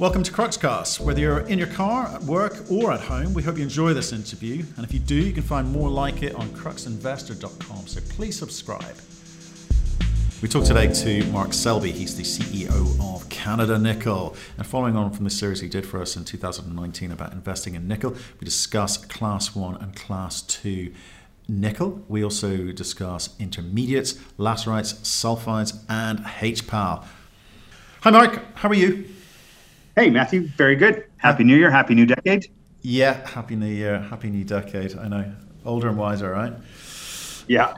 Welcome to CruxCast. Whether you're in your car, at work, or at home, we hope you enjoy this interview. And if you do, you can find more like it on cruxinvestor.com, so please subscribe. We talk today to Mark Selby. He's the CEO of Canada Nickel. And following on from the series he did for us in 2019 about investing in nickel, we discuss Class 1 and Class 2 nickel. We also discuss intermediates, laterites, sulfides, and HPAL. Hi Mark, how are you? Hey, Matthew. Very good. Happy New Year. Happy New Decade. Yeah. Happy New Year. Happy New Decade. I know. Older and wiser, right? Yeah.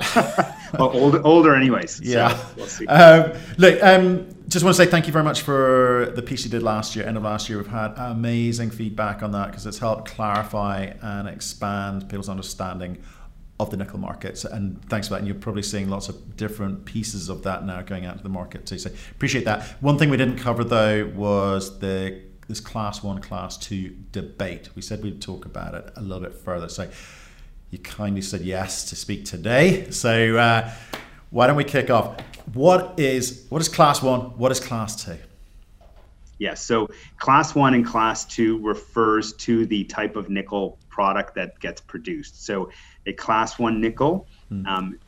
Well, older anyways. Yeah. So we'll see. Look, just want to say thank you very much for the piece you did last year, end of last year. We've had amazing feedback on that because it's helped clarify and expand people's understanding of the nickel markets. And thanks for that. And you're probably seeing lots of different pieces of that now going out to the market too. So appreciate that. One thing we didn't cover though was this Class 1, Class 2 debate. We said we'd talk about it a little bit further. So you kindly said yes to speak today. So why don't we kick off? What is Class 1? What is Class 2? Yes, yeah, so Class 1 and Class 2 refers to the type of nickel product that gets produced. So a Class 1 nickel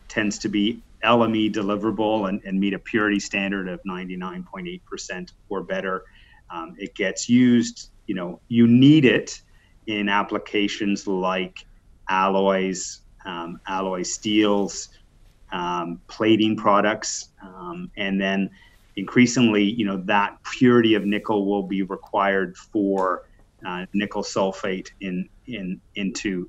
tends to be LME deliverable and meet a purity standard of 99.8% or better. It gets used, you need it in applications like alloys, alloy steels, plating products, and then increasingly, that purity of nickel will be required for nickel sulfate into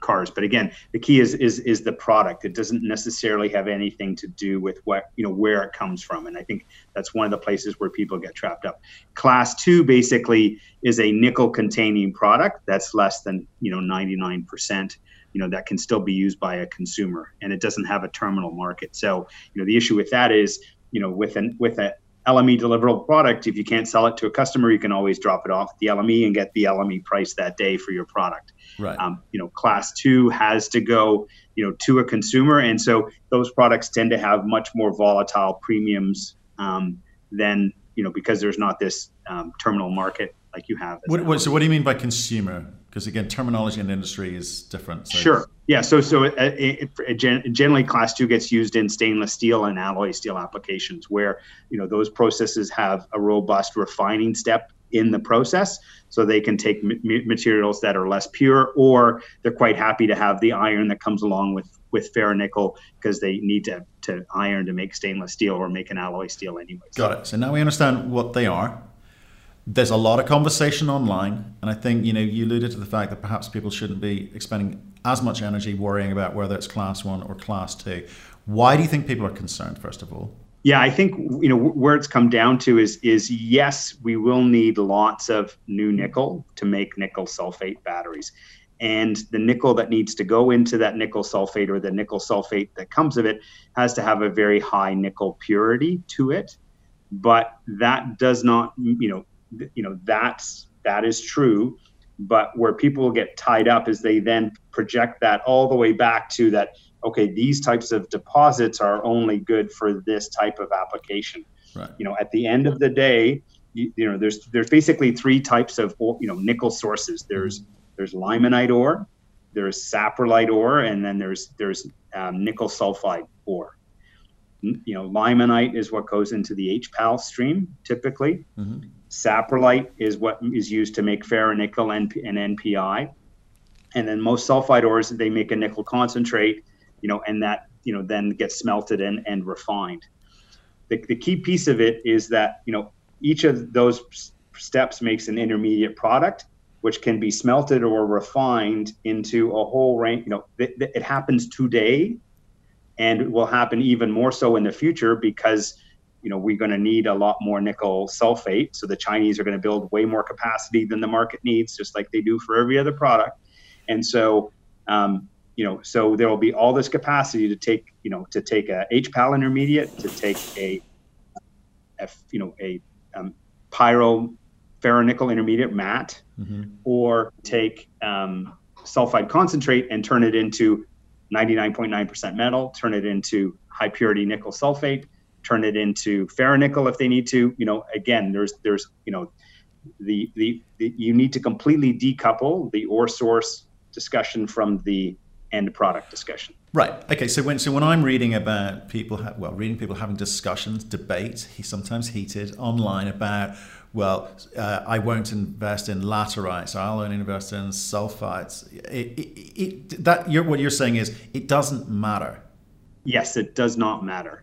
cars. But again, the key is the product. It doesn't necessarily have anything to do with what where it comes from. And I think that's one of the places where people get trapped up. Class 2 basically is a nickel containing product that's less than 99%. That can still be used by a consumer, and it doesn't have a terminal market. So the issue with that is, with an LME deliverable product, if you can't sell it to a customer, you can always drop it off at the LME and get the LME price that day for your product. Right. Class 2 has to go, to a consumer, and so those products tend to have much more volatile premiums than because there's not this terminal market like you have. So what do you mean by consumer? Because again, terminology in the industry is different. So. Sure. Yeah. Generally, Class 2 gets used in stainless steel and alloy steel applications, where those processes have a robust refining step in the process, so they can take materials that are less pure, or they're quite happy to have the iron that comes along with ferronickel because they need to iron to make stainless steel or make an alloy steel anyway. Got it. So now we understand what they are. There's a lot of conversation online, and I think you alluded to the fact that perhaps people shouldn't be expending as much energy worrying about whether it's Class 1 or Class 2. Why do you think people are concerned, first of all? Yeah, I think where it's come down to is yes, we will need lots of new nickel to make nickel sulfate batteries. And the nickel that needs to go into that nickel sulfate, or the nickel sulfate that comes of it, has to have a very high nickel purity to it. But that does not, that is true, but where people get tied up is they then project that all the way back to that, okay, these types of deposits are only good for this type of application. Right. At the end of the day, there's basically three types of nickel sources. There's limonite ore, there's saprolite ore, and then there's nickel sulfide ore. Limonite is what goes into the HPAL stream typically. Mm-hmm. Saprolite is what is used to make ferronickel and NPI, and then most sulfide ores, they make a nickel concentrate, and that then gets smelted and refined. The key piece of it is that each of those steps makes an intermediate product, which can be smelted or refined into a whole range. It happens today, and it will happen even more so in the future because we're going to need a lot more nickel sulfate. So the Chinese are going to build way more capacity than the market needs, just like they do for every other product. And so, so there will be all this capacity to take, to take a HPAL intermediate, to take a pyro ferronickel intermediate matte, mm-hmm. or take sulfide concentrate and turn it into 99.9% metal, turn it into high purity nickel sulfate, turn it into ferronickel if they need to. You know, again, there's you know, the you need to completely decouple the ore source discussion from the end product discussion. Right. Okay. So when I'm reading about people having discussions, debates, sometimes heated, online about, I won't invest in laterites, so I'll only invest in sulfides. What you're saying is it doesn't matter. Yes, it does not matter.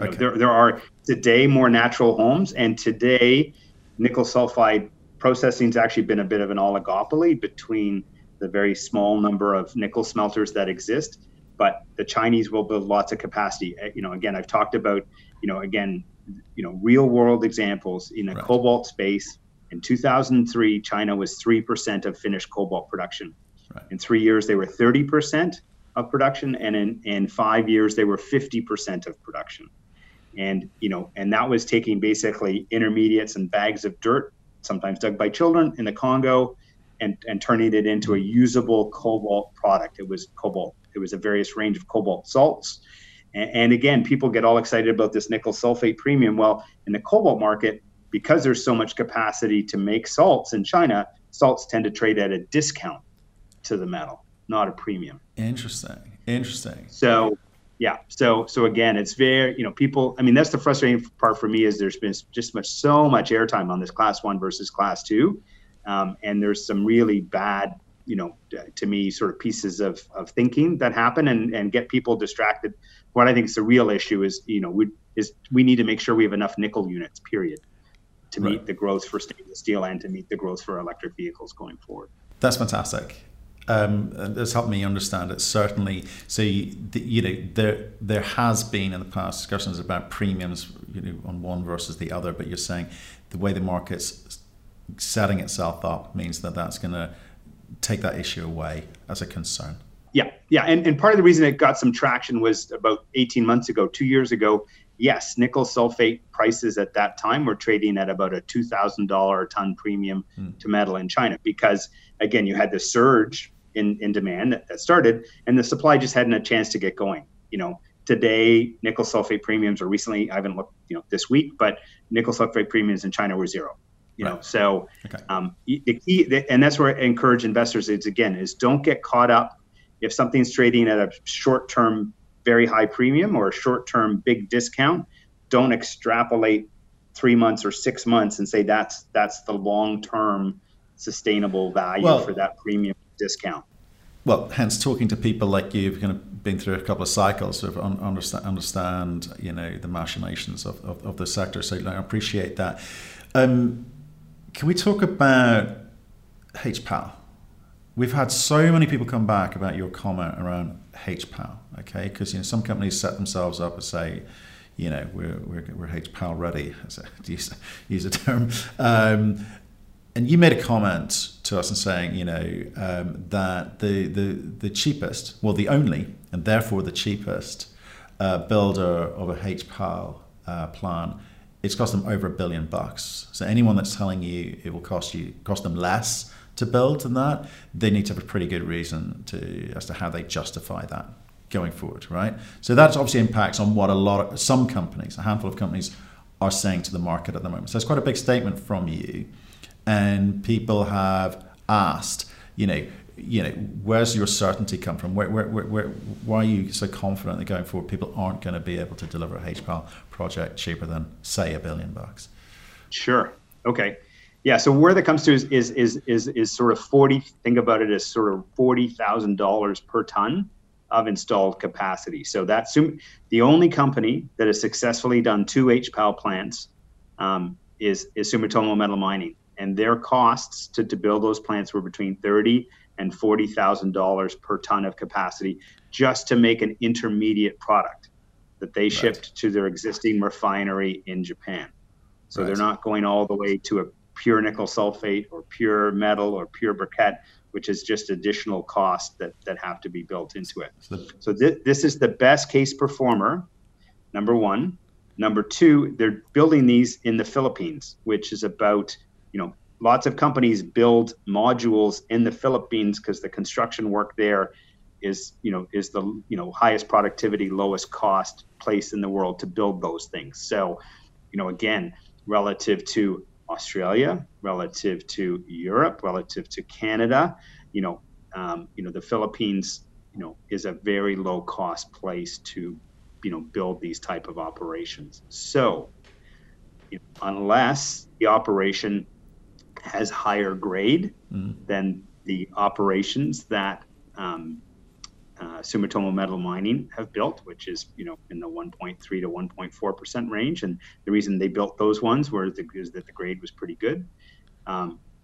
Okay. There are today more natural homes, and today nickel sulfide processing's actually been a bit of an oligopoly between the very small number of nickel smelters that exist, but the Chinese will build lots of capacity. You know, again, I've talked about, real world examples in the cobalt space. In 2003, China was 3% of Finnish cobalt production. Right. In 3 years, they were 30% of production. And in 5 years, they were 50% of production. And, and that was taking basically intermediates and bags of dirt, sometimes dug by children in the Congo, and turning it into a usable cobalt product. It was cobalt. It was a various range of cobalt salts. And again, people get all excited about this nickel sulfate premium. Well, in the cobalt market, because there's so much capacity to make salts in China, salts tend to trade at a discount to the metal, not a premium. Interesting. So, yeah. So again, it's very, people, that's the frustrating part for me, is there's been so much airtime on this class one versus class two. And there's some really bad, to me, sort of pieces of thinking that happen and get people distracted. What I think is the real issue is, we need to make sure we have enough nickel units, period, to meet the growth for stainless steel and to meet the growth for electric vehicles going forward. That's fantastic. That's helped me understand it, certainly. So, there has been in the past discussions about premiums, on one versus the other, but you're saying the way the market's setting itself up means that that's going to take that issue away as a concern. Yeah. And part of the reason it got some traction was about 18 months ago, 2 years ago, yes, nickel sulfate prices at that time were trading at about a $2,000 a ton premium to metal in China, because, again, you had this surge in demand that started, and the supply just hadn't a chance to get going. Today, nickel sulfate premiums, or recently, I haven't looked, this week, but nickel sulfate premiums in China were zero. So okay. The key, and that's where I encourage investors is don't get caught up if something's trading at a short-term very high premium or a short-term big discount. Don't extrapolate 3 months or 6 months and say that's the long-term sustainable value for that premium discount. Well, hence talking to people like you who've kind of been through a couple of cycles to understand the machinations of the sector. So I appreciate that. Can we talk about HPAL? We've had so many people come back about your comment around HPAL, okay? Because some companies set themselves up and say, we're HPAL ready, to use a term. And you made a comment to us and saying, that the cheapest, the only, and therefore the cheapest builder of a HPAL plan, it's cost them over $1 billion. So anyone that's telling you it will cost them less to build than that, they need to have a pretty good reason as to how they justify that going forward, right? So that's obviously impacts on what a handful of companies are saying to the market at the moment. So it's quite a big statement from you, and people have asked, where's your certainty come from? Where, why are you so confident that going forward people aren't going to be able to deliver a HPAL project cheaper than, say, $1 billion? Sure. Okay. Yeah. So where that comes to is sort of think about it as sort of $40,000 per ton of installed capacity. So that's the only company that has successfully done two HPAL plants is Sumitomo Metal Mining, and their costs to build those plants were between $30,000 and $40,000 per ton of capacity just to make an intermediate product that they shipped to their existing refinery in Japan. So they're not going all the way to a pure nickel sulfate or pure metal or pure briquette, which is just additional costs that have to be built into it. So this is the best case performer, number one. Number two, they're building these in the Philippines, which is about, lots of companies build modules in the Philippines because the construction work there is the highest productivity, lowest cost place in the world to build those things. So, again, relative to Australia, relative to Europe, relative to Canada, the Philippines, is a very low cost place to, build these type of operations. So, unless the operation has higher grade than the operations that Sumitomo Metal Mining have built, which is in the 1.3 to 1.4% range, and the reason they built those ones were is that the grade was pretty good.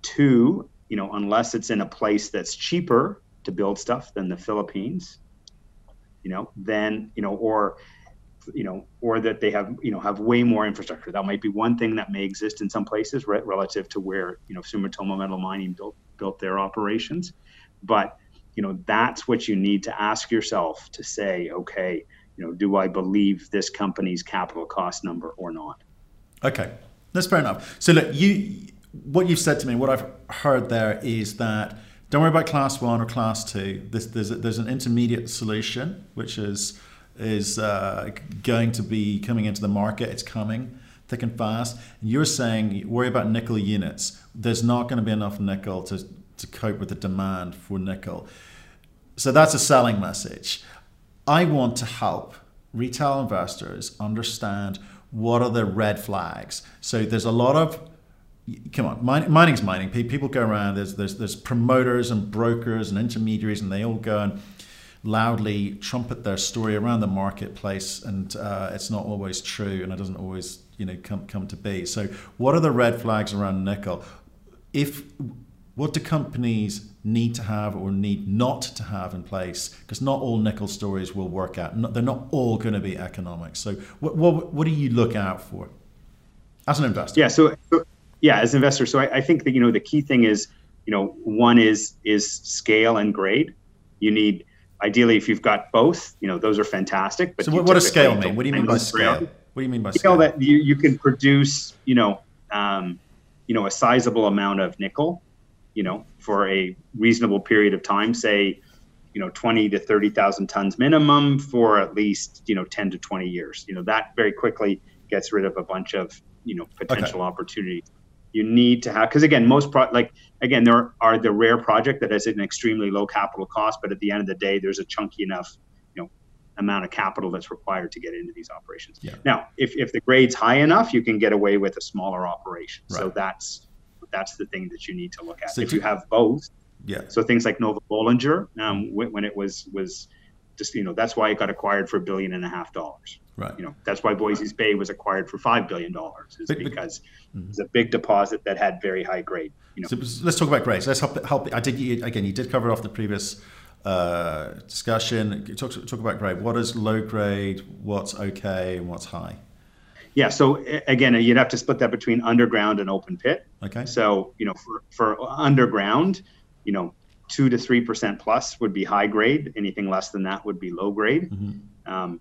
Two, unless it's in a place that's cheaper to build stuff than the Philippines, then or that they have have way more infrastructure. That might be one thing that may exist in some places relative to where Sumitomo Metal Mining built their operations, but that's what you need to ask yourself to say, okay, do I believe this company's capital cost number or not? Okay, that's fair enough. So look, what you've said to me, what I've heard there is that don't worry about class one or class two. There's an intermediate solution which is going to be coming into the market. It's coming thick and fast. And you're saying worry about nickel units. There's not going to be enough nickel to cope with the demand for nickel. So that's a selling message. I want to help retail investors understand what are the red flags. So there's a lot of, come on, mining's mining. People go around, there's promoters and brokers and intermediaries, and they all go and loudly trumpet their story around the marketplace, and it's not always true, and it doesn't always come to be. So what are the red flags around nickel? What do companies need to have or need not to have in place? Because not all nickel stories will work out. They're not all going to be economic. So what do you look out for as an investor? Yeah. So as an investor. So I think that, the key thing is, one is scale and grade. You need, ideally, if you've got both, those are fantastic. But so what does scale mean? What do you mean by scale? What do you mean by scale? That you can produce, a sizable amount of nickel, for a reasonable period of time, say, 20 to 30,000 tons minimum for at least, 10 to 20 years. That very quickly gets rid of a bunch of, potential opportunities. You need to have, because again, there are the rare project that has an extremely low capital cost, but at the end of the day, there's a chunky enough, amount of capital that's required to get into these operations. Yeah. Now, if the grade's high enough, you can get away with a smaller operation. Right. So that's the thing that you need to look at. So if you have both, so things like Nova Bollinger, when it was just, that's why it got acquired for $1.5 billion. Right. That's why Boise's Bay was acquired for $5 billion, is because it's a big deposit that had very high grade. So let's talk about grades. Let's help. You did cover it off the previous discussion. Talk about grade. What is low grade? What's okay? And what's high? Yeah. So again, you'd have to split that between underground and open pit. Okay. So, for underground, 2 to 3% plus would be high grade. Anything less than that would be low grade. Mm-hmm.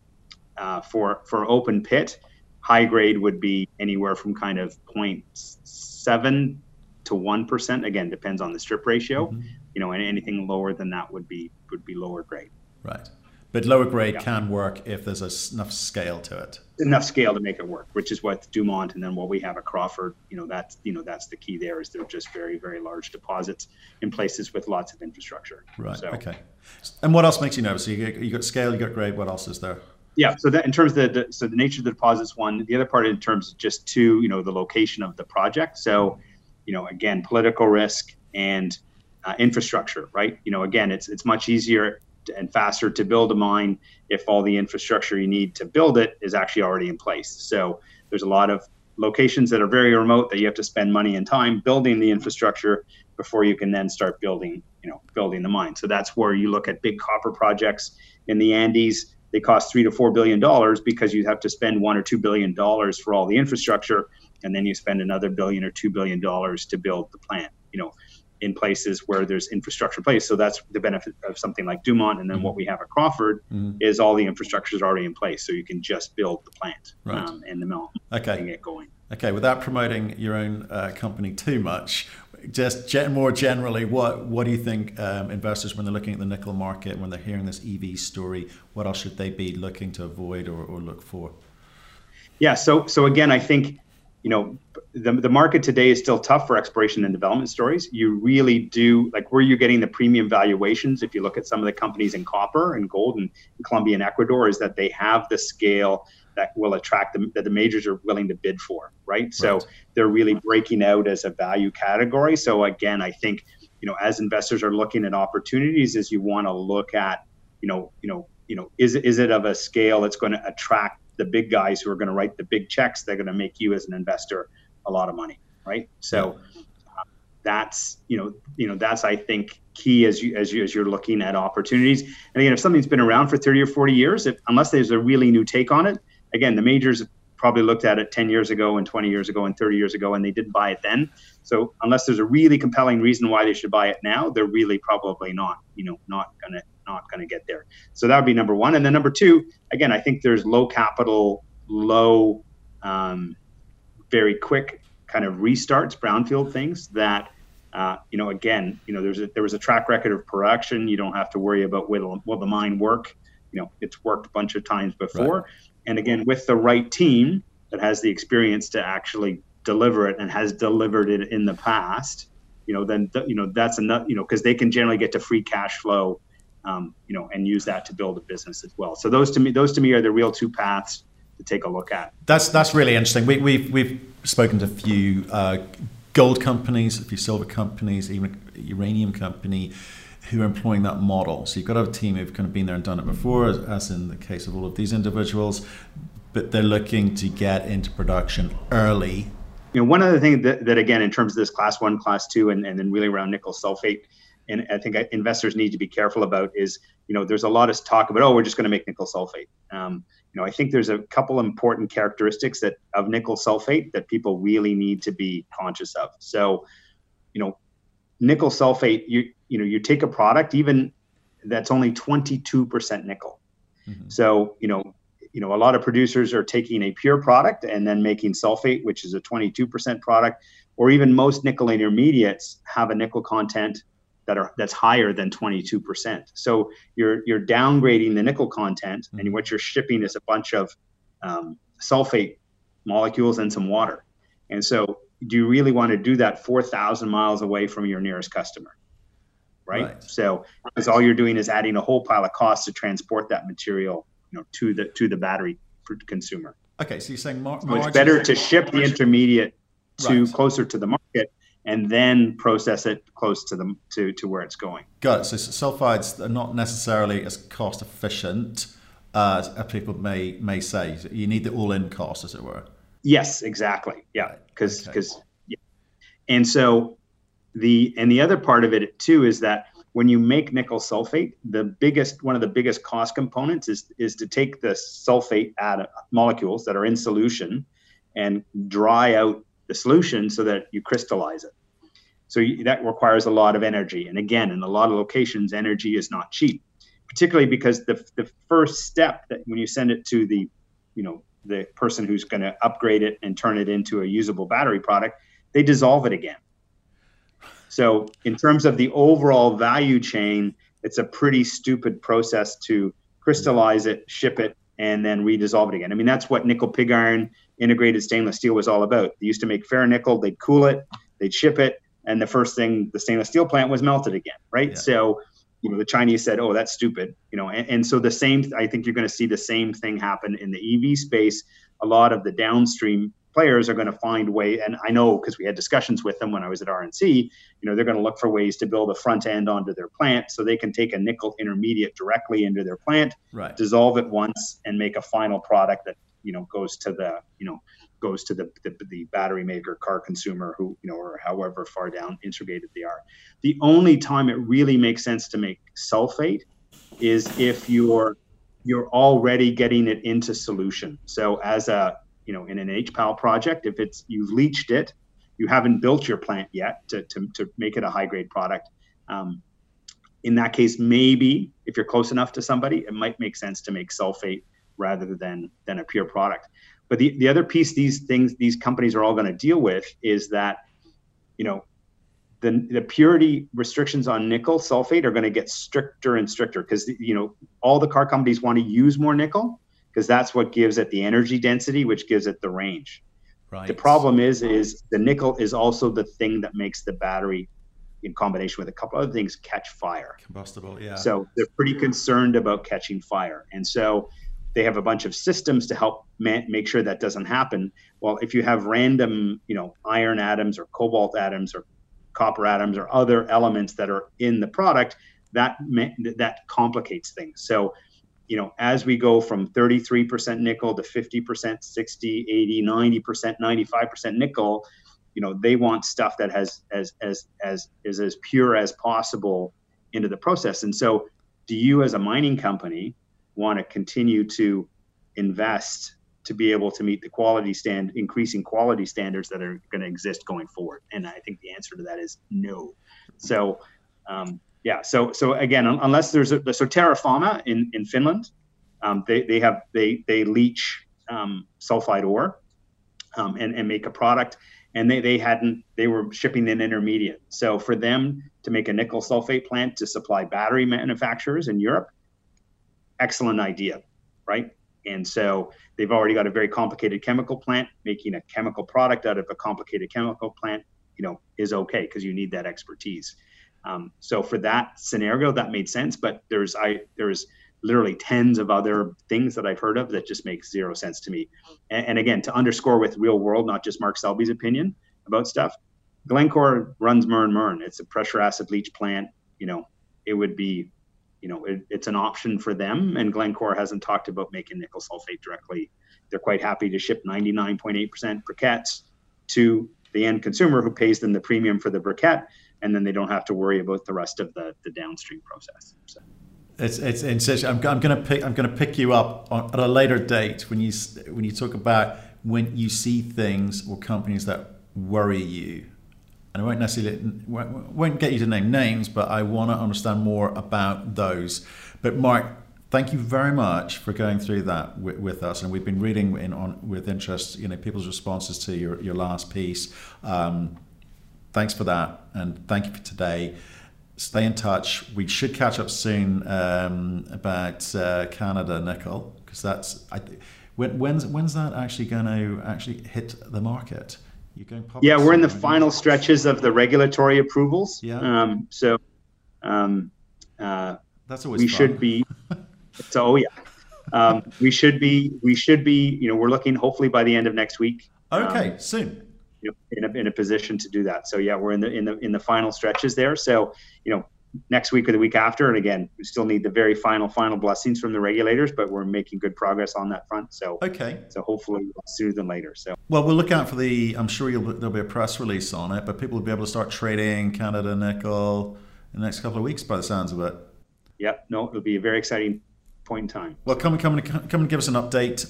For open pit, high grade would be anywhere from kind of 0.7 to 1%. Again, depends on the strip ratio, mm-hmm. And anything lower than that would be lower grade. Right. But lower grade can work if there's enough scale to it. Enough scale to make it work, which is what Dumont and then what we have at Crawford, that's the key there, is they're just very, very large deposits in places with lots of infrastructure. Right, so, okay. And what else makes you nervous? So you got scale, you got grade, what else is there? Yeah, so that in terms of the nature of the deposits, one. The other part in terms of just two, the location of the project. So, again, political risk and infrastructure, right? Again, it's much easier and faster to build a mine if all the infrastructure you need to build it is actually already in place. So there's a lot of locations that are very remote that you have to spend money and time building the infrastructure before you can then start building the mine. So that's where you look at big copper projects in the Andes. They cost $3 to $4 billion because you have to spend $1 or $2 billion for all the infrastructure, and then you spend another $1 or $2 billion to build the plant. In places where there's infrastructure in place. So that's the benefit of something like Dumont. And then what we have at Crawford is all the infrastructure is already in place. So you can just build the plant and the mill and get going. Okay, without promoting your own company too much, just more generally, what do you think investors, when they're looking at the nickel market, when they're hearing this EV story, what else should they be looking to avoid or look for? Yeah, so again, I think, you know, the market today is still tough for exploration and development stories. You really do, like, where you're getting the premium valuations, if you look at some of the companies in copper and gold and Colombia and Ecuador, is that they have the scale that will attract them, that the majors are willing to bid for, right? So they're really breaking out as a value category. So again, I think, you know, as investors are looking at opportunities, is you want to look at, you know, is it of a scale that's going to attract the big guys who are going to write the big checks? They're going to make you as an investor a lot of money, right? So that's, you know, that's, I think, key as you're looking at opportunities. And again, if something's been around for 30 or 40 years, unless there's a really new take on it, again, the majors probably looked at it 10 years ago and 20 years ago and 30 years ago, and they didn't buy it then. So unless there's a really compelling reason why they should buy it now, they're really probably not, you know, not gonna get there. So that would be number one. And then number two, again, I think there's low capital, low, very quick kind of restarts, brownfield things that, you know, again, you know, there was a track record of production. You don't have to worry about will the mine work. You know, it's worked a bunch of times before. Right. And again, with the right team that has the experience to actually deliver it and has delivered it in the past, you know, then, you know, that's enough, you know, because they can generally get to free cash flow, you know, and use that to build a business as well. So those to me are the real two paths to take a look at. That's really interesting. We've spoken to a few gold companies, a few silver companies, even a uranium company, who are employing that model. So you've got to have a team who've kind of been there and done it before, as in the case of all of these individuals, but they're looking to get into production early. You know, one other thing that again, in terms of this class one, class two, and then really around nickel sulfate, and I think investors need to be careful about is, you know, there's a lot of talk about, oh, we're just going to make nickel sulfate. You know, I think there's a couple important characteristics of nickel sulfate that people really need to be conscious of. So, you know, nickel sulfate, you know, you take a product even that's only 22% nickel. Mm-hmm. So, you know, a lot of producers are taking a pure product and then making sulfate, which is a 22% product, or even most nickel intermediates have a nickel content that's higher than 22%. So you're downgrading the nickel content, mm-hmm. and what you're shipping is a bunch of sulfate molecules and some water. And so, do you really want to do that 4,000 miles away from your nearest customer, right? So, because all you're doing is adding a whole pile of costs to transport that material, you know, to the battery consumer. Okay, so you're saying so it's better to ship the intermediate to closer to the market and then process it close to where it's going. Got it. So sulfides are not necessarily as cost efficient as people may say. You need the all-in cost, as it were. Yes, exactly. Yeah, because yeah. And so the other part of it too is that when you make nickel sulfate, one of the biggest cost components is to take the sulfate molecules that are in solution and dry out the solution so that you crystallize it. So that requires a lot of energy, and again, in a lot of locations, energy is not cheap, particularly because the first step that when you send it to the, you know, the person who's going to upgrade it and turn it into a usable battery product, they dissolve it again. So in terms of the overall value chain, it's a pretty stupid process to crystallize it, ship it, and then redissolve it again. I mean, that's what nickel pig iron integrated stainless steel was all about. They used to make ferronickel, they'd cool it, they'd ship it, and the first thing the stainless steel plant was melted again, right? Yeah. So, you know, the Chinese said, oh, that's stupid, you know, and so the same, I think you're going to see the same thing happen in the EV space. A lot of the downstream players are going to find way, and I know because we had discussions with them when I was at RNC, you know, they're going to look for ways to build a front end onto their plant so they can take a nickel intermediate directly into their plant, right, dissolve it once and make a final product that, you know, goes to the battery maker, car consumer, who, you know, or however far down integrated they are. The only time it really makes sense to make sulfate is if you're already getting it into solution. So as a, you know, in an HPAL project, if it's, you've leached it, you haven't built your plant yet to make it a high grade product. In that case, maybe if you're close enough to somebody, it might make sense to make sulfate rather than a pure product. But the other piece these companies are all going to deal with is that, you know, the purity restrictions on nickel sulfate are going to get stricter and stricter, because, you know, all the car companies want to use more nickel because that's what gives it the energy density, which gives it the range. Right. The problem is the nickel is also the thing that makes the battery, in combination with a couple other things, catch fire. Combustible, yeah. So they're pretty concerned about catching fire. And so they have a bunch of systems to help make sure that doesn't happen. Well, if you have random, you know, iron atoms or cobalt atoms or copper atoms or other elements that are in the product, that complicates things. So, you know, as we go from 33% nickel to 50%, 60, 80, 90%, 95% nickel, you know, they want stuff that has is as pure as possible into the process. And so, do you as a mining company want to continue to invest to be able to meet the increasing quality standards that are going to exist going forward? And I think the answer to that is no. So, yeah. So again, unless there's so Terra Firma in Finland, they leach sulfide ore and make a product, and they were shipping an intermediate. So for them to make a nickel sulfate plant to supply battery manufacturers in Europe, excellent idea, right? And so they've already got a very complicated chemical plant. Making a chemical product out of a complicated chemical plant, you know, is okay, because you need that expertise. So for that scenario, that made sense. But there's literally tens of other things that I've heard of that just make zero sense to me. And again, to underscore with real world, not just Mark Selby's opinion about stuff, Glencore runs Murrin Murrin. It's a pressure acid leach plant. You know, it would be, you know, it's an option for them. And Glencore hasn't talked about making nickel sulfate directly. They're quite happy to ship 99.8% briquettes to the end consumer, who pays them the premium for the briquette, and then they don't have to worry about the rest of the downstream process. So. It's interesting. I'm going to pick you up at a later date when you talk about when you see things or companies that worry you, and I won't necessarily won't get you to name names, but I want to understand more about those. But Mark, thank you very much for going through that with us, and we've been reading with interest, you know, people's responses to your last piece. Thanks for that, and thank you for today. Stay in touch. We should catch up soon about Canada Nickel, because that's when's that actually going to actually hit the market? You're going public. Yeah, we're in the final stretches of the regulatory approvals. Yeah. That's always fun. Should be. So yeah, we should be. You know, we're looking hopefully by the end of next week. Okay, soon. In a position to do that. So yeah, we're in the final stretches there. So, you know, next week or the week after, and again, we still need the very final blessings from the regulators, but we're making good progress on that front. So okay, so hopefully sooner than later. So well, we'll look out for the. I'm sure there'll be a press release on it, but people will be able to start trading Canada Nickel in the next couple of weeks, by the sounds of it. Yep. No, it'll be a very exciting point in time. Well, come and give us an update.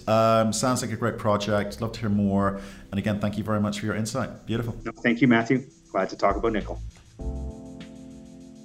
Sounds like a great project. Love to hear more. And again, thank you very much for your insight. Beautiful. No, thank you, Matthew. Glad to talk about nickel.